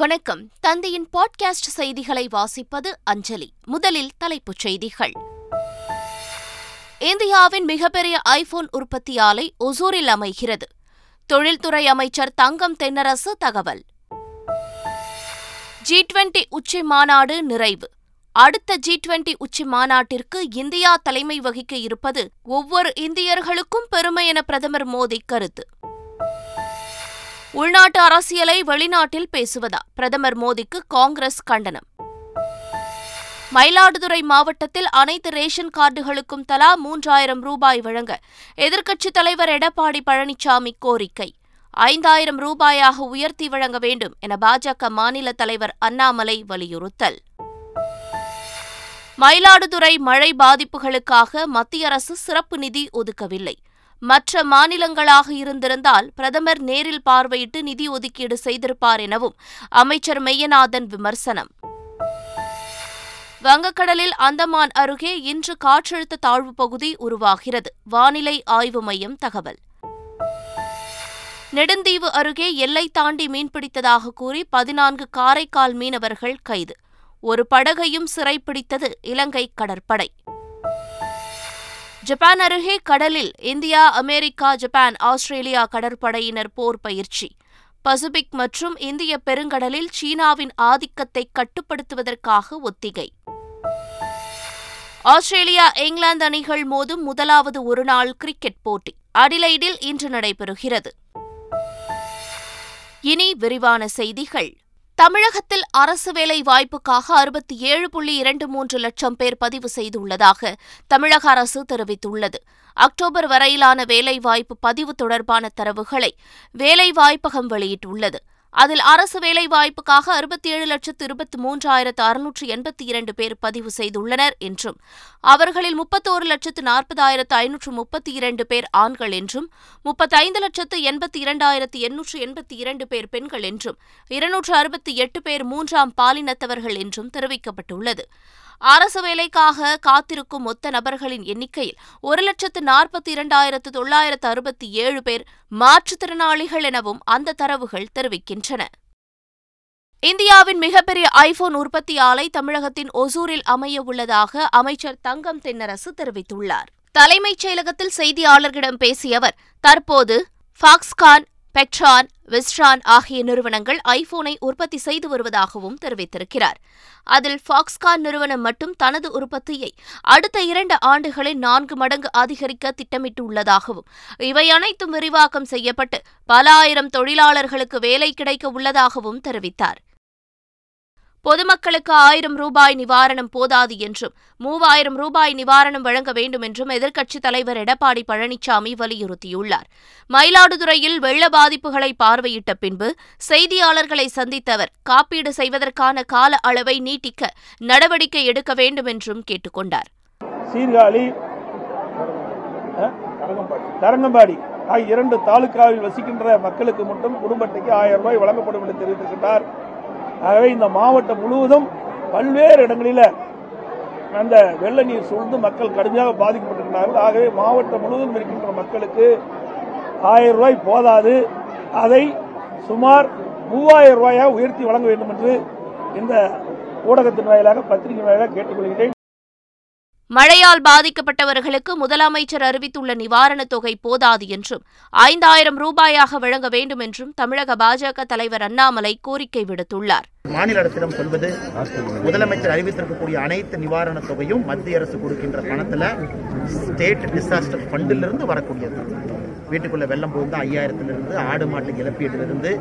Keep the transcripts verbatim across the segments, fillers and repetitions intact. வணக்கம். தந்தையின் பாட்காஸ்ட் செய்திகளை வாசிப்பது அஞ்சலி. முதலில் தலைப்புச் செய்திகள். இந்தியாவின் மிகப்பெரிய ஐபோன் உற்பத்தி ஆலை ஒசூரில் அமைகிறது. தொழில்துறை அமைச்சர் தங்கம் தென்னரசு தகவல். ஜி டுவெண்டி உச்சி மாநாடு நிறைவு. அடுத்த ஜி டுவெண்டி உச்சி மாநாட்டிற்கு இந்தியா தலைமை வகிக்க இருப்பது ஒவ்வொரு இந்தியர்களுக்கும் பெருமை என பிரதமர் மோடி கருத்து. உள்நாட்டு அரசியலை வெளிநாட்டில் பேசுவதா பிரதமர் மோடிக்கு காங்கிரஸ் கண்டனம். மயிலாடுதுறை மாவட்டத்தில் அனைத்து ரேஷன் கார்டுகளுக்கும் தலா மூன்றாயிரம் ரூபாய் வழங்க எதிர்க்கட்சித் தலைவர் எடப்பாடி பழனிசாமி கோரிக்கை. ஐந்தாயிரம் ரூபாயாக உயர்த்தி வழங்க வேண்டும் என பாஜக மாநில தலைவர் அண்ணாமலை வலியுறுத்தல். மயிலாடுதுறை மழை பாதிப்புகளுக்காக மத்திய அரசு சிறப்பு நிதி ஒதுக்கவில்லை. மற்ற மாநிலங்களாக இருந்திருந்தால் பிரதமர் நேரில் பார்வையிட்டு நிதி ஒதுக்கீடு செய்திருப்பார் எனவும் அமைச்சர் மெய்யநாதன் விமர்சனம். வங்கக்கடலில் அந்தமான் அருகே இன்று காற்றழுத்த தாழ்வு பகுதி உருவாகிறது. வானிலை ஆய்வு மையம் தகவல். நெடுந்தீவு அருகே எல்லை தாண்டி மீன்பிடித்ததாக கூறி பதினான்கு காரைக்கால் மீனவர்கள் கைது. ஒரு படகையும் சிறைப்பிடித்தது இலங்கை கடற்படை. ஜப்பான் அருகே கடலில் இந்தியா, அமெரிக்கா, ஜப்பான், ஆஸ்திரேலியா கடற்படையினர் போர் பயிற்சி. பசிபிக் மற்றும் இந்திய பெருங்கடலில் சீனாவின் ஆதிக்கத்தை கட்டுப்படுத்துவதற்காக ஒத்திகை. ஆஸ்திரேலியா, இங்கிலாந்து அணிகள் மோதும் முதலாவது ஒருநாள் கிரிக்கெட் போட்டி அடிலைடில் இன்று நடைபெறுகிறது. இனி விரிவான செய்திகள். தமிழகத்தில் அரசு வேலை வாய்ப்புக்காக அறுபத்தி ஏழு புள்ளி இரண்டு மூன்று லட்சம் பேர் பதிவு செய்துள்ளதாக தமிழக அரசு தெரிவித்துள்ளது. அக்டோபர் வரையிலான வேலைவாய்ப்பு பதிவு தொடர்பான தரவுகளை வேலைவாய்ப்பகம் வெளியிட்டுள்ளது. அதில் அரசு வேலைவாய்ப்புக்காக அறுபத்தி ஏழு லட்சத்து இருபத்தி மூன்றாயிரத்து அறுநூற்று எண்பத்தி இரண்டு பேர் பதிவு செய்துள்ளனர் என்றும், அவர்களில் முப்பத்தோரு லட்சத்து நாற்பதாயிரத்து ஐநூற்று முப்பத்தி இரண்டு பேர் ஆண்கள் என்றும், முப்பத்தைந்து லட்சத்து எண்பத்தி இரண்டாயிரத்து எண்ணூற்று எண்பத்தி இரண்டு பேர் பெண்கள் என்றும், இருநூற்று அறுபத்தி எட்டு பேர் மூன்றாம் பாலினத்தவர்கள் என்றும் தெரிவிக்கப்பட்டுள்ளது. அரசு வேலைக்காக காத்திருக்கும் மொத்த நபர்களின் எண்ணிக்கையில் ஒரு லட்சத்து நாற்பத்தி இரண்டாயிரத்து தொள்ளாயிரத்து அறுபத்தி ஏழு பேர் மாற்றுத்திறனாளிகள் எனவும் அந்த தரவுகள் தெரிவிக்கின்றன. இந்தியாவின் மிகப்பெரிய ஐபோன் உற்பத்தி ஆலை தமிழகத்தின் ஒசூரில் அமைய உள்ளதாக அமைச்சர் தங்கம் தென்னரசு தெரிவித்துள்ளார். தலைமைச் செயலகத்தில் செய்தியாளர்களிடம் பேசிய அவர், தற்போது ஃபாக்ஸ்கான், பெட்ரான், விஸ்ட்ரான் ஆகிய நிறுவனங்கள் ஐபோனை உற்பத்தி செய்து வருவதாகவும் தெரிவித்திருக்கிறார். அதில் ஃபாக்ஸ்கான் நிறுவனம் மட்டும் தனது உற்பத்தியை அடுத்த இரண்டு ஆண்டுகளில் நான்கு மடங்கு அதிகரிக்க திட்டமிட்டுள்ளதாகவும், இவை அனைத்தும் விரிவாக்கம் செய்யப்பட்டு பல ஆயிரம் தொழிலாளர்களுக்கு வேலை கிடைக்க உள்ளதாகவும் தெரிவித்தார். பொதுமக்களுக்கு ஆயிரம் ரூபாய் நிவாரணம் போதாது என்றும், மூவாயிரம் ரூபாய் நிவாரணம் வழங்க வேண்டும் என்றும் எதிர்க்கட்சித் தலைவர் எடப்பாடி பழனிசாமி வலியுறுத்தியுள்ளார். மயிலாடுதுறையில் வெள்ள பாதிப்புகளை பார்வையிட்ட பின்பு செய்தியாளர்களை சந்தித்த அவர், காப்பீடு செய்வதற்கான கால அளவை நீட்டிக்க நடவடிக்கை எடுக்க வேண்டும் என்றும் கேட்டுக் கொண்டார். சீர்காழி, தரங்கம்பாடி ஆகிய இரண்டு தாலுகாவில் வசிக்கின்ற மக்களுக்கு மட்டும் குடும்பத்துக்கு ஆயிரம் ரூபாய் வழங்கப்படும் என்று தெரிவித்திருக்கிறார். ஆகவே இந்த மாவட்டம் முழுவதும் பல்வேறு இடங்களில் அந்த வெள்ள நீர் சூழ்ந்து மக்கள் கடுமையாக பாதிக்கப்பட்டிருக்கிறார்கள். ஆகவே மாவட்டம் முழுவதும் இருக்கின்ற மக்களுக்கு ஆயிரம் ரூபாய் போதாது, அதை சுமார் மூவாயிரம் ரூபாயாக உயர்த்தி வழங்க வேண்டும் என்று இந்த ஊடகத்தின் வாயிலாக, பத்திரிகை வாயிலாக கேட்டுக்கொள்கிறேன். மழையால் பாதிக்கப்பட்டவர்களுக்கு முதலமைச்சர் அறிவித்துள்ள நிவாரணத் தொகை போதாது என்றும், ஐந்தாயிரம் ரூபாயாக வழங்க வேண்டும் என்றும் தமிழக பாஜக தலைவர் அண்ணாமலை கோரிக்கை விடுத்துள்ளார். மாநில அரசிடம் சொல்வது, முதலமைச்சர் அறிவித்திருக்கக்கூடிய அனைத்து நிவாரணத் தொகையும் மத்திய அரசு கொடுக்கின்ற பணத்தில் ஸ்டேட் டிசாஸ்டர் ஃபண்டிலிருந்து வரக்கூடியது. வீட்டுக்குள்ள வெள்ளம் போயிருந்த ஐயாயிரத்திலிருந்து, ஆடு மாட்டு இழப்பீட்டிலிருந்து,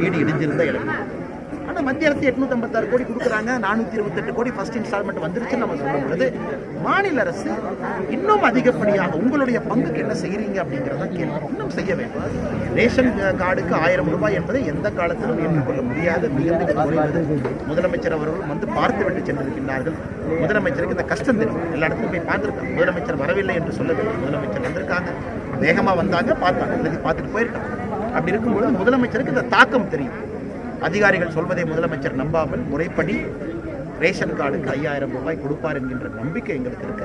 வீடு இடிஞ்சிருந்த இழப்பீடு, ஆனால் மத்திய அரசு எட்நூத்தி ஐம்பத்தி ஆறு கோடி கொடுக்குறாங்க. நானூற்றி இருபத்தி எட்டு கோடி ஃபர்ஸ்ட் இன்ஸ்டால்மெண்ட் வந்துருச்சு. நம்ம சொல்லும்போது மாநில அரசு இன்னும் அதிகப்படியாக உங்களுடைய பங்குக்கு என்ன செய்யறீங்க அப்படிங்கிறத கேள்வி இன்னும் செய்ய வேண்டும். ரேஷன் கார்டுக்கு ஆயிரம் ரூபாய் என்பதை எந்த காலத்திலும் ஏற்றுக்கொள்ள முடியாது. முதலமைச்சர் அவர்கள் வந்து பார்த்துவிட்டு சென்றிருக்கின்றார்கள். முதலமைச்சருக்கு இந்த கஷ்டம் தெரியும். எல்லா இடத்துலையும் போய் பார்த்துருக்காங்க. முதலமைச்சர் வரவில்லை என்று சொல்லவில்லை. முதலமைச்சர் வந்திருக்காங்க, வேகமாக வந்தாங்க, பார்த்தாங்க, இன்றைக்கு பார்த்துட்டு போயிருக்காங்க. அப்படி இருக்கும்போது முதலமைச்சருக்கு இந்த தாக்கம் தெரியும். அதிகாரிகள் சொல்வதை முதலமைச்சர் நம்பாமல் முறைப்படி ரேஷன் கார்டுக்கு ஐயாயிரம் ரூபாய் கொடுப்பார் என்கின்ற நம்பிக்கை எங்களுக்கு இருக்கு.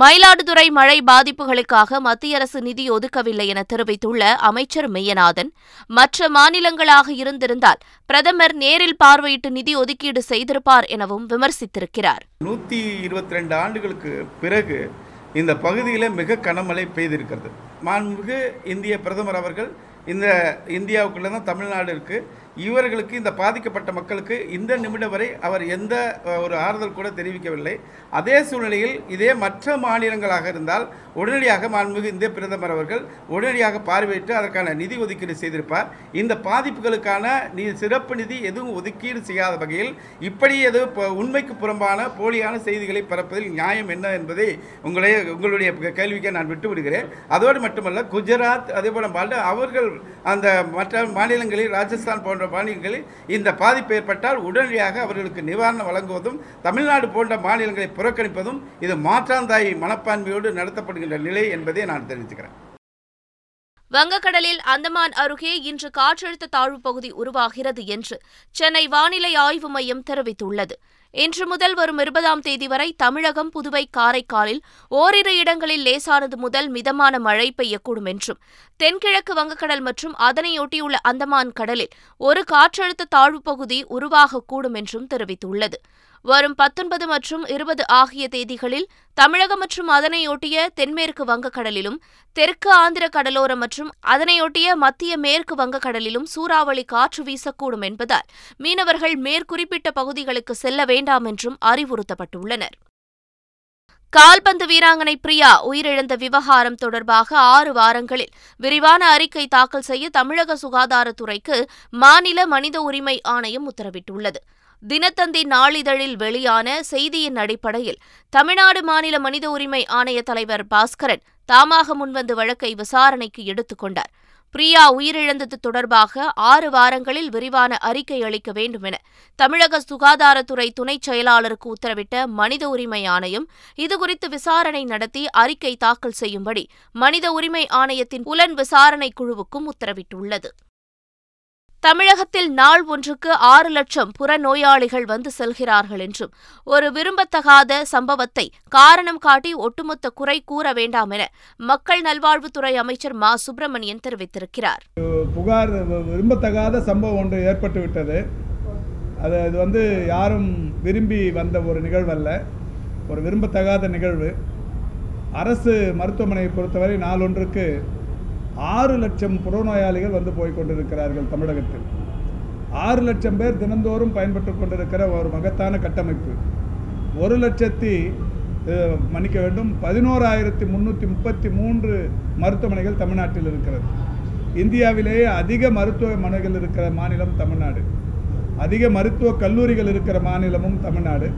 மயிலாடுதுறை மழை பாதிப்புகளுக்காக மத்திய அரசு நிதி ஒதுக்கவில்லை என தெரிவித்துள்ள அமைச்சர் மெய்யநாதன், மற்ற மாநிலங்களாக இருந்திருந்தால் பிரதமர் நேரில் பார்வையிட்டு நிதி ஒதுக்கீடு செய்திருப்பார் எனவும் விமர்சித்திருக்கிறார். நூற்றி இருபத்தி ரெண்டு ஆண்டுகளுக்கு பிறகு இந்த பகுதியில் மிக கனமழை பெய்திருக்கிறது. மாண்புமிகு இந்திய பிரதமர் அவர்கள் இந்த இந்தியாவுக்குள்ளே தான் தமிழ்நாடு இருக்குது, இவர்களுக்கு இந்த பாதிக்கப்பட்ட மக்களுக்கு இந்த நிமிடம் வரை அவர் எந்த ஒரு ஆறுதல் கூட தெரிவிக்கவில்லை. அதே சூழ்நிலையில் இதே மற்ற மாநிலங்களாக இருந்தால் உடனடியாக மாண்புமிகு இந்திய பிரதமர் அவர்கள் உடனடியாக பார்வையிட்டு அதற்கான நிதி ஒதுக்கீடு செய்திருப்பார். இந்த பாதிப்புகளுக்கான நீ சிறப்பு நிதி எதுவும் ஒதுக்கீடு செய்யாத வகையில் இப்படி எது உண்மைக்கு புறம்பான போலியான செய்திகளை பரப்புவதில் நியாயம் என்ன என்பதை உங்களை உங்களுடைய கேள்விக்கு நான் விட்டு விடுகிறேன். அதோடு மட்டுமல்ல, குஜராத் அதேபோல அவர்கள் அந்த மற்ற மாநிலங்களில் ராஜஸ்தான் போன்ற மாநிலங்களில் இந்த பாதிப்பு ஏற்பட்டால் உடனடியாக அவர்களுக்கு நிவாரணம் வழங்குவதும் தமிழ்நாடு போன்ற மாநிலங்களை புறக்கணிப்பதும் இது மாற்றாந்தாய் மனப்பான்மையோடு நடத்தப்படுகின்ற நிலை என்பதை நான் தெரிவிக்கிறேன். வங்கக்கடலில் அந்தமான் அருகே இன்று காற்றழுத்த தாழ்வு பகுதி உருவாகிறது என்று சென்னை வானிலை ஆய்வு மையம் தெரிவித்துள்ளது. இன்று முதல் வரும் இருபதாம் தேதி வரை தமிழகம், புதுவை, காரைக்காலில் ஓரிரு இடங்களில் லேசானது முதல் மிதமான மழை பெய்யக்கூடும் என்றும், தென்கிழக்கு வங்கக்கடல் மற்றும் அதனையொட்டியுள்ள அந்தமான் கடலில் ஒரு காற்றழுத்த தாழ்வு பகுதி உருவாகக்கூடும் என்றும் தெரிவித்துள்ளது. வரும் பத்தொன்பது மற்றும் இருபது ஆகிய தேதிகளில் தமிழகம் மற்றும் அதனையொட்டிய தென்மேற்கு வங்கக்கடலிலும், தெற்கு ஆந்திர கடலோரம் மற்றும் அதனையொட்டிய மத்திய மேற்கு வங்கக்கடலிலும் சூறாவளி காற்று வீசக்கூடும் என்பதால் மீனவர்கள் மேற்குறிப்பிட்ட பகுதிகளுக்கு செல்ல வேண்டாம் என்றும் அறிவுறுத்தப்பட்டுள்ளனர். கால்பந்து வீராங்கனை பிரியா உயிரிழந்த விவகாரம் தொடர்பாக ஆறு வாரங்களில் விரிவான அறிக்கை தாக்கல் செய்ய தமிழக சுகாதாரத்துறைக்கு மாநில மனித உரிமை ஆணையம் உத்தரவிட்டுள்ளது. தினத்தந்தி நாளிதழில் வெளியான செய்தியின் அடிப்படையில் தமிழ்நாடு மாநில மனித உரிமை ஆணைய தலைவர் பாஸ்கரன் தாமாக முன்வந்து வழக்கை விசாரணைக்கு எடுத்துக் கொண்டார். பிரியா உயிரிழந்தது தொடர்பாக ஆறு வாரங்களில் விரிவான அறிக்கை அளிக்க வேண்டும் என தமிழக சுகாதாரத்துறை துணைச் செயலாளருக்கு உத்தரவிட்ட மனித உரிமை ஆணையம் இதுகுறித்து விசாரணை நடத்தி அறிக்கை தாக்கல் செய்யும்படி மனித உரிமை ஆணையத்தின் புலன் விசாரணை குழுவுக்கும் உத்தரவிட்டுள்ளது. தமிழகத்தில் நாள் ஒன்றுக்கு ஆறு லட்சம் புறநோயாளிகள் வந்து செல்கிறார்கள் என்றும், ஒரு விரும்பத்தகாத சம்பவத்தை காரணம் காட்டி ஒட்டுமொத்த குறை கூற வேண்டாம் என மக்கள் நல்வாழ்வுத்துறை அமைச்சர் மா சுப்பிரமணியன் தெரிவித்திருக்கிறார். புகார் விரும்பத்தகாத சம்பவம் ஒன்று ஏற்பட்டுவிட்டது. அது அது வந்து யாரும் விரும்பி வந்த ஒரு நிகழ்வு அல்ல, ஒரு விரும்பத்தகாத நிகழ்வு. அரசு மருத்துவமனையை பொறுத்தவரை நாளொன்றுக்கு ஆறு லட்சம் புறநோயாளிகள் வந்து போய் கொண்டிருக்கிறார்கள். தமிழகத்தில் ஆறு லட்சம் பேர் தினந்தோறும் பயன்பட்டு கொண்டிருக்கிற ஒரு மகத்தான கட்டமைப்பு. ஒரு லட்சத்தி மன்னிக்க வேண்டும் பதினோராயிரத்தி முந்நூற்றி முப்பத்தி மூன்று மருத்துவமனைகள் தமிழ்நாட்டில் இருக்கிறது. இந்தியாவிலேயே அதிக மருத்துவமனைகள் இருக்கிற மாநிலம் தமிழ்நாடு, அதிக மருத்துவ கல்லூரிகள் இருக்கிற மாநிலமும் தமிழ்நாடு.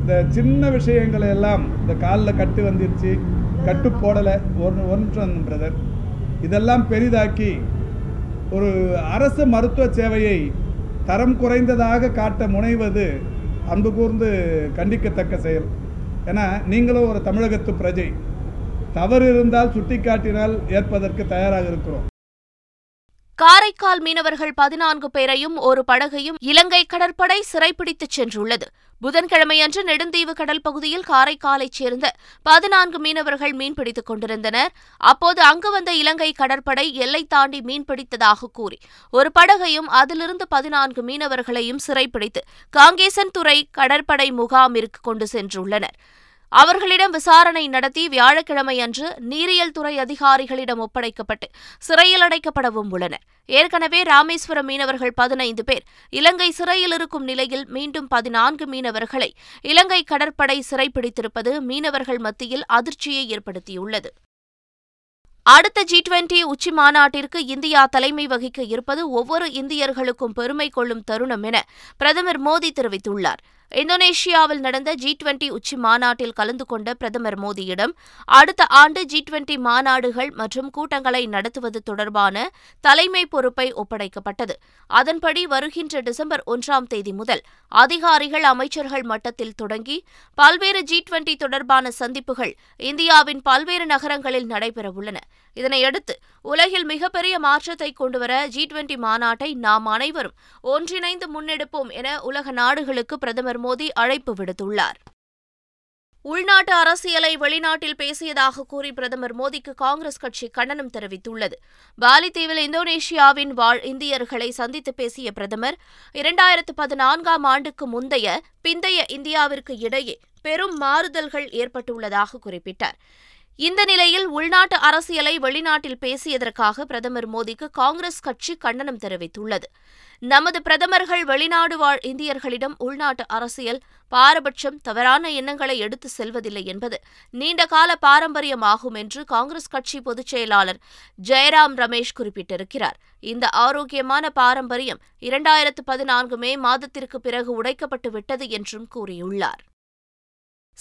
இந்த சின்ன விஷயங்களை எல்லாம், இந்த காலில் கட்டு வந்துருச்சு, கட்டு போடலை, ஒன்று ஒன்று பிரதர், இதெல்லாம் பெரிதாக்கி ஒரு அரசு மருத்துவ சேவையை தரம் குறைந்ததாக காட்ட முனைவது அன்பு கூர்ந்து கண்டிக்கத்தக்க செயல். ஏன்னா நீங்களும் ஒரு தமிழகத்து பிரஜை, தவறு இருந்தால் சுட்டிக்காட்டினால் ஏற்பதற்கு தயாராக இருக்கிறோம். காரைக்கால் மீனவர்கள் பதினான்கு பேரையும் ஒரு படகையும் இலங்கை கடற்படை சிறைப்பிடித்துச் சென்றுள்ளது. புதன்கிழமையன்று நெடுந்தீவு கடல் பகுதியில் காரைக்காலைச் சேர்ந்த பதினான்கு மீனவர்கள் மீன்பிடித்துக் கொண்டிருந்தனர். அப்போது அங்கு வந்த இலங்கை கடற்படை எல்லை தாண்டி மீன்பிடித்ததாக கூறி ஒரு படகையும் அதிலிருந்து பதினான்கு மீனவர்களையும் சிறைப்பிடித்து காங்கேசன் துறை கடற்படை முகாமிற்கு கொண்டு சென்றுள்ளனர். அவர்களிடம் விசாரணை நடத்தி வியாழக்கிழமை அன்று நீரியல் துறை அதிகாரிகளிடம் ஒப்படைக்கப்பட்டு சிறையில் அடைக்கப்படவும் உள்ளனர். ஏற்கனவே ராமேஸ்வரம் மீனவர்கள் பதினைந்து பேர் இலங்கை சிறையில் இருக்கும் நிலையில் மீண்டும் பதினான்கு மீனவர்களை இலங்கை கடற்படை சிறைப்பிடித்திருப்பது மீனவர்கள் மத்தியில் அதிர்ச்சியை ஏற்படுத்தியுள்ளது. அடுத்த ஜி டுவெண்டி உச்சி மாநாட்டிற்கு இந்தியா தலைமை வகிக்க இருப்பது ஒவ்வொரு இந்தியர்களுக்கும் பெருமை கொள்ளும் தருணம் என பிரதமர் மோடி தெரிவித்துள்ளார். இந்தோனேஷியாவில் நடந்த ஜி டுவெண்டி உச்சி மாநாட்டில் கலந்து கொண்ட பிரதமர் மோடியிடம் அடுத்த ஆண்டு ஜி டுவெண்டி மாநாடுகள் மற்றும் கூட்டங்களை நடத்துவது தொடர்பான தலைமை பொறுப்பை ஒப்படைக்கப்பட்டது. அதன்படி வருகின்ற டிசம்பர் ஒன்றாம் தேதி முதல் அதிகாரிகள் அமைச்சர்கள் மட்டத்தில் தொடங்கி பல்வேறு ஜி டுவெண்டி தொடர்பான சந்திப்புகள் இந்தியாவின் பல்வேறு நகரங்களில் நடைபெறவுள்ளன. இதனையடுத்து உலகில் மிகப்பெரிய மாற்றத்தை கொண்டுவர ஜி டுவெண்டி மாநாட்டை நாம் அனைவரும் ஒன்றிணைந்து முன்னெடுப்போம் என உலக நாடுகளுக்கு பிரதமர் மோடி அழைப்பு விடுத்துள்ளார். உள்நாட்டு அரசியலை வெளிநாட்டில் பேசியதாக கூறி பிரதமர் மோடிக்கு காங்கிரஸ் கட்சி கண்டனம் தெரிவித்துள்ளது. பாலித்தீவில் இந்தோனேஷியாவின் வாழ் இந்தியர்களை சந்தித்து பேசிய பிரதமர், இரண்டாயிரத்து பதினான்காம் ஆண்டுக்கு முந்தைய பிந்தைய இந்தியாவிற்கு இடையே பெரும் மாறுதல்கள் ஏற்பட்டுள்ளதாக குறிப்பிட்டார். இந்த நிலையில் உள்நாட்டு அரசியலை வெளிநாட்டில் பேசியதற்காக பிரதமர் மோடிக்கு காங்கிரஸ் கட்சி கண்டனம் தெரிவித்துள்ளது. நமது பிரதமர்கள் வெளிநாடு வாழ் இந்தியர்களிடம் உள்நாட்டு அரசியல், பாரபட்சம், தவறான எண்ணங்களை எடுத்து செல்வதில்லை என்பது நீண்டகால பாரம்பரியமாகும் என்று காங்கிரஸ் கட்சி பொதுச் செயலாளர் ஜெயராம் ரமேஷ் குறிப்பிட்டிருக்கிறார். இந்த ஆரோக்கியமான பாரம்பரியம் இரண்டாயிரத்து பதினான்கு மே மாதத்திற்கு பிறகு உடைக்கப்பட்டு விட்டது என்றும் கூறியுள்ளார்.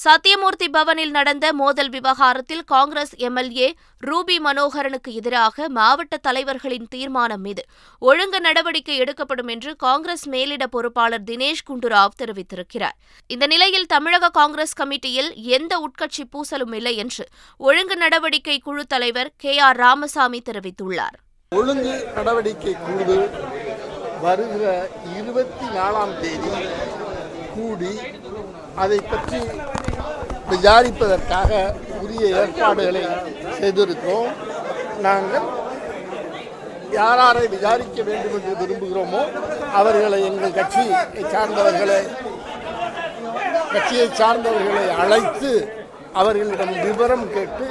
சத்தியமூர்த்தி பவனில் நடந்த மோதல் விவகாரத்தில் காங்கிரஸ் எம்எல்ஏ ரூபி மனோகரனுக்கு எதிராக மாவட்ட தலைவர்களின் தீர்மானம் மீது ஒழுங்கு நடவடிக்கை எடுக்கப்படும் என்று காங்கிரஸ் மேலிட பொறுப்பாளர் தினேஷ் குண்டுராவ் தெரிவித்திருக்கிறார். இந்த நிலையில் தமிழக காங்கிரஸ் கமிட்டியில் எந்த உட்கட்சி பூசலும் இல்லை என்று ஒழுங்கு நடவடிக்கை குழு தலைவர் கே ஆர் ராமசாமி தெரிவித்துள்ளார். ஒழுங்கு நடவடிக்கை குழு வருகிற இருபத்தி நாலாம் தேதி கூடி அதை பற்றி விசாரிப்பதற்காக உரிய ஏற்பாடுகளை செய்திருக்கிறோம். நாங்கள் யாராரை விசாரிக்க வேண்டும் என்று விரும்புகிறோமோ அவர்களை எங்கள் கட்சியை சார்ந்தவர்களை கட்சியை சார்ந்தவர்களை அழைத்து அவர்களிடம் விவரம் கேட்டு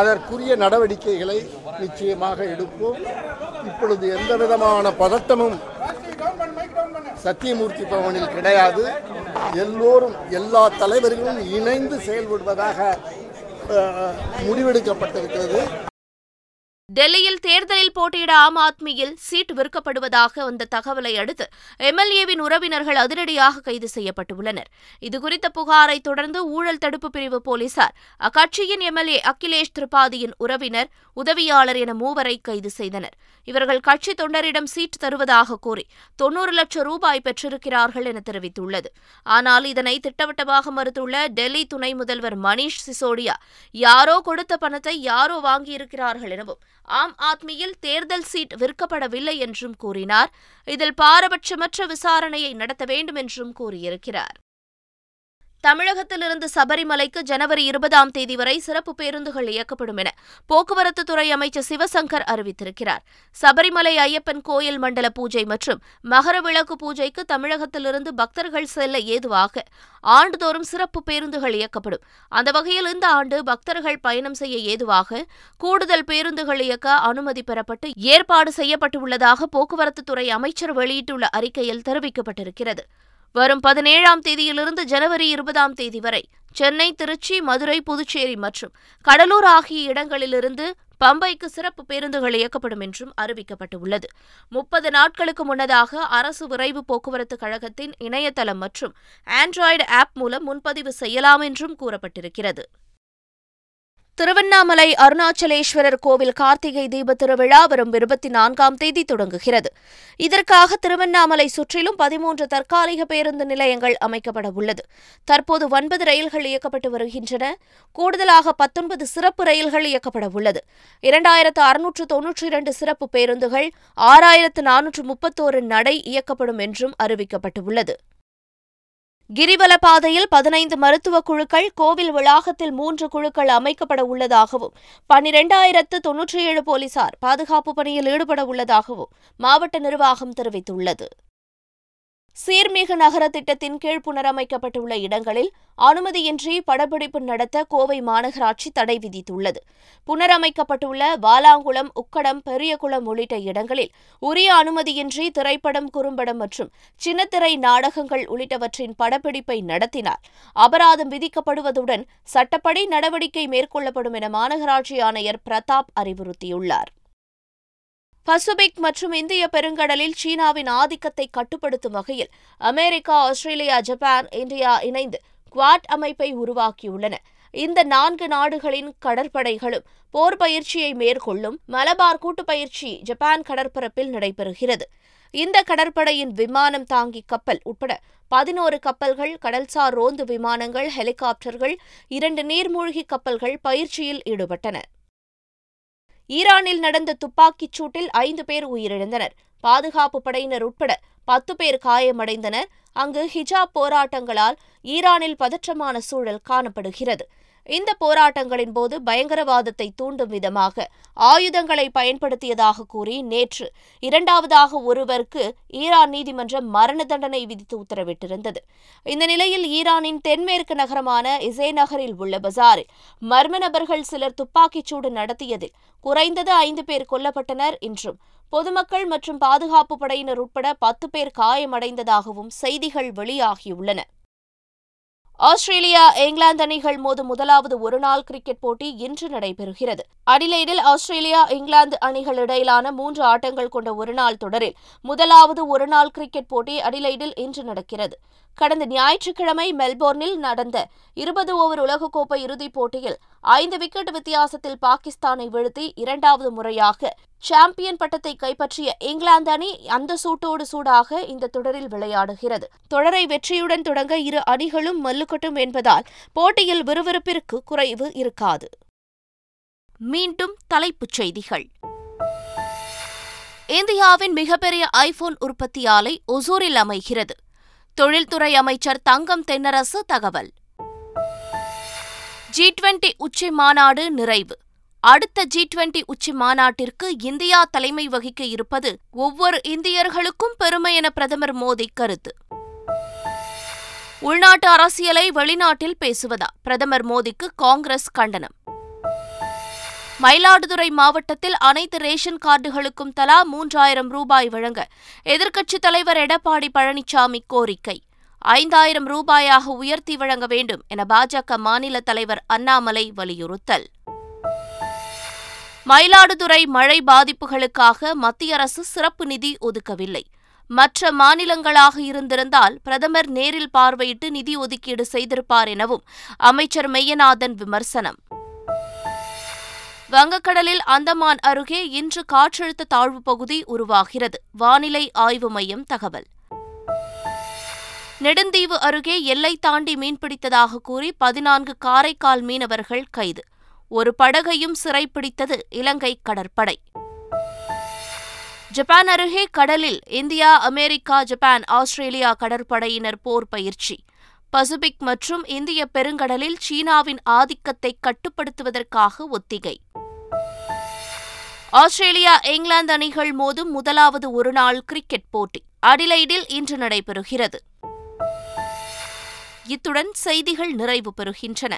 அதற்குரிய நடவடிக்கைகளை நிச்சயமாக எடுப்போம். இப்பொழுது எந்த விதமான பதட்டமும் சத்தியமூர்த்தி பவனில் கிடையாது. எல்லோரும் எல்லா தலைவர்களும் இணைந்து செயல்படுவதாக முடிவெடுக்கப்பட்டிருக்கிறது. டெல்லியில் தேர்தலில் போட்டியிட ஆம் ஆத்மியில் சீட் விற்கப்படுவதாக வந்த தகவலை அடுத்து எம்எல்ஏவின் உறவினர்கள் அதிரடியாக கைது செய்யப்பட்டுள்ளனர். இதுகுறித்த புகாரை தொடர்ந்து ஊழல் தடுப்பு பிரிவு போலீசார் அக்கட்சியின் எம்எல்ஏ அகிலேஷ் திரிபாதியின் உறவினர், உதவியாளர் என மூவரை கைது செய்தனர். இவர்கள் கட்சி தொண்டரிடம் சீட் தருவதாக கூறி தொன்னூறு லட்சம் ரூபாய் பெற்றிருக்கிறார்கள் என தெரிவித்துள்ளது. ஆனால் இதனை திட்டவட்டமாக மறுத்துள்ள டெல்லி துணை முதல்வர் மனிஷ் சிசோடியா, யாரோ கொடுத்த பணத்தை யாரோ வாங்கியிருக்கிறார்கள் எனவும் ஆம் ஆத்மியில் தேர்தல் சீட் விற்கப்படவில்லை என்றும் கூறினார். இதில் பாரபட்சமற்ற விசாரணையை நடத்த வேண்டும் என்றும் கூறியிருக்கிறார். தமிழகத்திலிருந்து சபரிமலைக்கு ஜனவரி இருபதாம் தேதி வரை சிறப்பு பேருந்துகள் இயக்கப்படும் என போக்குவரத்துத்துறை அமைச்சர் சிவசங்கர் அறிவித்திருக்கிறார். சபரிமலை ஐயப்பன் கோயில் மண்டல பூஜை மற்றும் மகரவிளக்கு பூஜைக்கு தமிழகத்திலிருந்து பக்தர்கள் செல்ல ஏதுவாக ஆண்டுதோறும் சிறப்பு பேருந்துகள் இயக்கப்படும். அந்த வகையில் இந்த ஆண்டு பக்தர்கள் பயணம் செய்ய ஏதுவாக கூடுதல் பேருந்துகள் இயக்க அனுமதி பெறப்பட்டு ஏற்பாடு செய்யப்பட்டுள்ளதாக போக்குவரத்துத்துறை அமைச்சர் வெளியிட்டுள்ள அறிக்கையில் தெரிவிக்கப்பட்டிருக்கிறது. வரும் பதினேழாம் தேதியிலிருந்து ஜனவரி இருபதாம் தேதி வரை சென்னை, திருச்சி, மதுரை, புதுச்சேரி மற்றும் கடலூர் ஆகிய இடங்களிலிருந்து பம்பைக்கு சிறப்பு பேருந்துகள் இயக்கப்படும் என்றும் அறிவிக்கப்பட்டுள்ளது. முப்பது நாட்களுக்கு முன்னதாக அரசு விரைவு போக்குவரத்து கழகத்தின் இணையதளம் மற்றும் ஆண்ட்ராய்டு ஆப் மூலம் முன்பதிவு செய்யலாம் என்றும் கூறப்பட்டிருக்கிறது. திருவண்ணாமலை அருணாச்சலேஸ்வரர் கோவில் கார்த்திகை தீப திருவிழா வரும் இருபத்தி நான்காம் தேதி தொடங்குகிறது. இதற்காக திருவண்ணாமலை சுற்றிலும் பதிமூன்று தற்காலிக பேருந்து நிலையங்கள் அமைக்கப்பட உள்ளது. தற்போது ஒன்பது ரயில்கள் இயக்கப்பட்டு வருகின்றன. கூடுதலாக பத்தொன்பது சிறப்பு ரயில்கள் இயக்கப்பட உள்ளது. இரண்டாயிரத்து அறுநூற்று தொன்னூற்றி இரண்டு சிறப்பு பேருந்துகள், ஆறாயிரத்து நானூற்று முப்பத்தோரு நடை இயக்கப்படும் என்றும் அறிவிக்கப்பட்டுள்ளது. கிரிவல பாதையில் பதினைந்து மருத்துவ குழுக்கள், கோவில் வளாகத்தில் மூன்று குழுக்கள் அமைக்கப்பட உள்ளதாகவும் பன்னிரண்டாயிரத்து தொன்னூற்றி ஏழு போலீசார் பாதுகாப்பு பணியில் ஈடுபட உள்ளதாகவும் மாவட்ட நிர்வாகம் தெரிவித்துள்ளது. சீர்மிகு நகர திட்டத்தின் கீழ் புனரமைக்கப்பட்டுள்ள இடங்களில் அனுமதியின்றி படப்பிடிப்பு நடத்த கோவை மாநகராட்சி தடை விதித்துள்ளது. புனரமைக்கப்பட்டுள்ள வாலாங்குளம், உக்கடம், பெரியகுளம் உள்ளிட்ட இடங்களில் உரிய அனுமதியின்றி திரைப்படம், குறும்படம் மற்றும் சின்னத்திரை நாடகங்கள் உள்ளிட்டவற்றின் படப்பிடிப்பை நடத்தினால் அபராதம் விதிக்கப்படுவதுடன் சட்டப்படி நடவடிக்கை மேற்கொள்ளப்படும் என மாநகராட்சி ஆணையர் பிரதாப் அறிவுறுத்தியுள்ளார். பசுபிக் மற்றும் இந்திய பெருங்கடலில் சீனாவின் ஆதிக்கத்தை கட்டுப்படுத்தும் வகையில் அமெரிக்கா, ஆஸ்திரேலியா, ஜப்பான், இந்தியா இணைந்து குவாட் அமைப்பை உருவாக்கியுள்ளன. இந்த நான்கு நாடுகளின் கடற்படைகளும் போர் பயிற்சியை மேற்கொள்ளும். மலபார் கூட்டுப்பயிற்சி ஜப்பான் கடற்பரப்பில் நடைபெறுகிறது. இந்த கடற்படையின் விமானம் தாங்கி கப்பல் உட்பட பதினோரு கப்பல்கள், கடல்சார் ரோந்து விமானங்கள், ஹெலிகாப்டர்கள், இரண்டு நீர்மூழ்கி கப்பல்கள் பயிற்சியில் ஈடுபட்டன. ஈரானில் நடந்த துப்பாக்கிச் சூட்டில் ஐந்து பேர் உயிரிழந்தனர். பாதுகாப்பு படையினர் உட்பட பத்து பேர் காயமடைந்தனர். அங்கு ஹிஜாப் போராட்டங்களால் ஈரானில் பதற்றமான சூழல் காணப்படுகிறது. இந்த போராட்டங்களின் போது பயங்கரவாதத்தை தூண்டும் விதமாக ஆயுதங்களை பயன்படுத்தியதாக கூறி நேற்று இரண்டாவதாக ஒருவருக்கு ஈரான் நீதிமன்றம் மரண தண்டனை விதித்து உத்தரவிட்டிருந்தது. இந்த நிலையில் ஈரானின் தென்மேற்கு நகரமான இசே நகரில் உள்ள பசாரில் மர்ம நபர்கள் சிலர் துப்பாக்கிச்சூடு நடத்தியதில் குறைந்தது ஐந்து பேர் கொல்லப்பட்டனர் என்றும் பொதுமக்கள் மற்றும் பாதுகாப்பு படையினர் உட்பட பத்து பேர் காயமடைந்ததாகவும் செய்திகள் வெளியாகியுள்ளன. ஆஸ்திரேலியா இங்கிலாந்து அணிகள் மோதும் முதலாவது ஒருநாள் கிரிக்கெட் போட்டி இன்று நடைபெறுகிறது. அடிலெய்டில் ஆஸ்திரேலியா இங்கிலாந்து அணிகள் இடையிலான மூன்று ஆட்டங்கள் கொண்ட ஒருநாள் தொடரில் முதலாவது ஒருநாள் கிரிக்கெட் போட்டி அடிலெய்டில் இன்று நடக்கிறது. கடந்த ஞாயிற்றுக்கிழமை மெல்போர்னில் நடந்த இருபது ஓவர் உலகக்கோப்பை இறுதிப் போட்டியில் ஐந்து விக்கெட் வித்தியாசத்தில் பாகிஸ்தானை வீழ்த்தி இரண்டாவது முறையாக சாம்பியன் பட்டத்தை கைப்பற்றிய இங்கிலாந்து அணி அந்த சூட்டோடு சூடாக இந்த தொடரில் விளையாடுகிறது. தொடரை வெற்றியுடன் தொடங்க இரு அணிகளும் மல்லுக்கட்டும் என்பதால் போட்டியில் விறுவிறுப்பிற்கு குறைவு இருக்காது. மீண்டும் தலைப்புச் செய்திகள். இந்தியாவின் மிகப்பெரிய ஐபோன் உற்பத்தி ஆலை ஒசூரில் அமைகிறது. தொழில்துறை அமைச்சர் தங்கம் தென்னரசு தகவல். ஜி டுவெண்டி உச்சி மாநாடு நிறைவு. அடுத்த ஜி டுவெண்டி உச்சி மாநாட்டிற்கு இந்தியா தலைமை வகிக்க இருப்பது ஒவ்வொரு இந்தியர்களுக்கும் பெருமை என பிரதமர் மோடி கருத்து. உள்நாட்டு அரசியலை வெளிநாட்டில் பேசுவதா பிரதமர் மோடிக்கு காங்கிரஸ் கண்டனம். மயிலாடுதுறை மாவட்டத்தில் அனைத்து ரேஷன் கார்டுகளுக்கும் தலா மூன்றாயிரம் ரூபாய் வழங்க எதிர்க்கட்சித் தலைவர் எடப்பாடி பழனிசாமி கோரிக்கை. ஐந்தாயிரம் ரூபாயாக உயர்த்தி வழங்க வேண்டும் என பாஜக மாநில தலைவர் அண்ணாமலை வலியுறுத்தல். மயிலாடுதுறை மழை பாதிப்புகளுக்காக மத்திய அரசு சிறப்பு நிதி ஒதுக்கவில்லை. மற்ற மாநிலங்களாக இருந்திருந்தால் பிரதமர் நேரில் பார்வையிட்டு நிதி ஒதுக்கீடு செய்திருப்பார் எனவும் அமைச்சர் மெய்யநாதன் விமர்சனம். வங்கக்கடலில் அந்தமான் அருகே இன்று காற்றழுத்த தாழ்வு பகுதி உருவாகிறது. வானிலை ஆய்வு மையம் தகவல். நெடுந்தீவு அருகே எல்லை தாண்டி மீன்பிடித்ததாக கூறி பதினான்கு காரைக்கால் மீனவர்கள் கைது. ஒரு படகையும் சிறைப்பிடித்தது இலங்கை கடற்படை. ஜப்பான் அருகே கடலில் இந்தியா, அமெரிக்கா, ஜப்பான், ஆஸ்திரேலியா கடற்படையினர் போர் பயிற்சி. பசிபிக் மற்றும் இந்திய பெருங்கடலில் சீனாவின் ஆதிக்கத்தை கட்டுப்படுத்துவதற்காக ஒத்திகை. ஆஸ்திரேலியா இங்கிலாந்து அணிகள் மோதும் முதலாவது ஒருநாள் கிரிக்கெட் போட்டி அடிலெய்டில் இன்று நடைபெறுகிறது. இத்துடன் செய்திகள் நிறைவு பெறுகின்றன.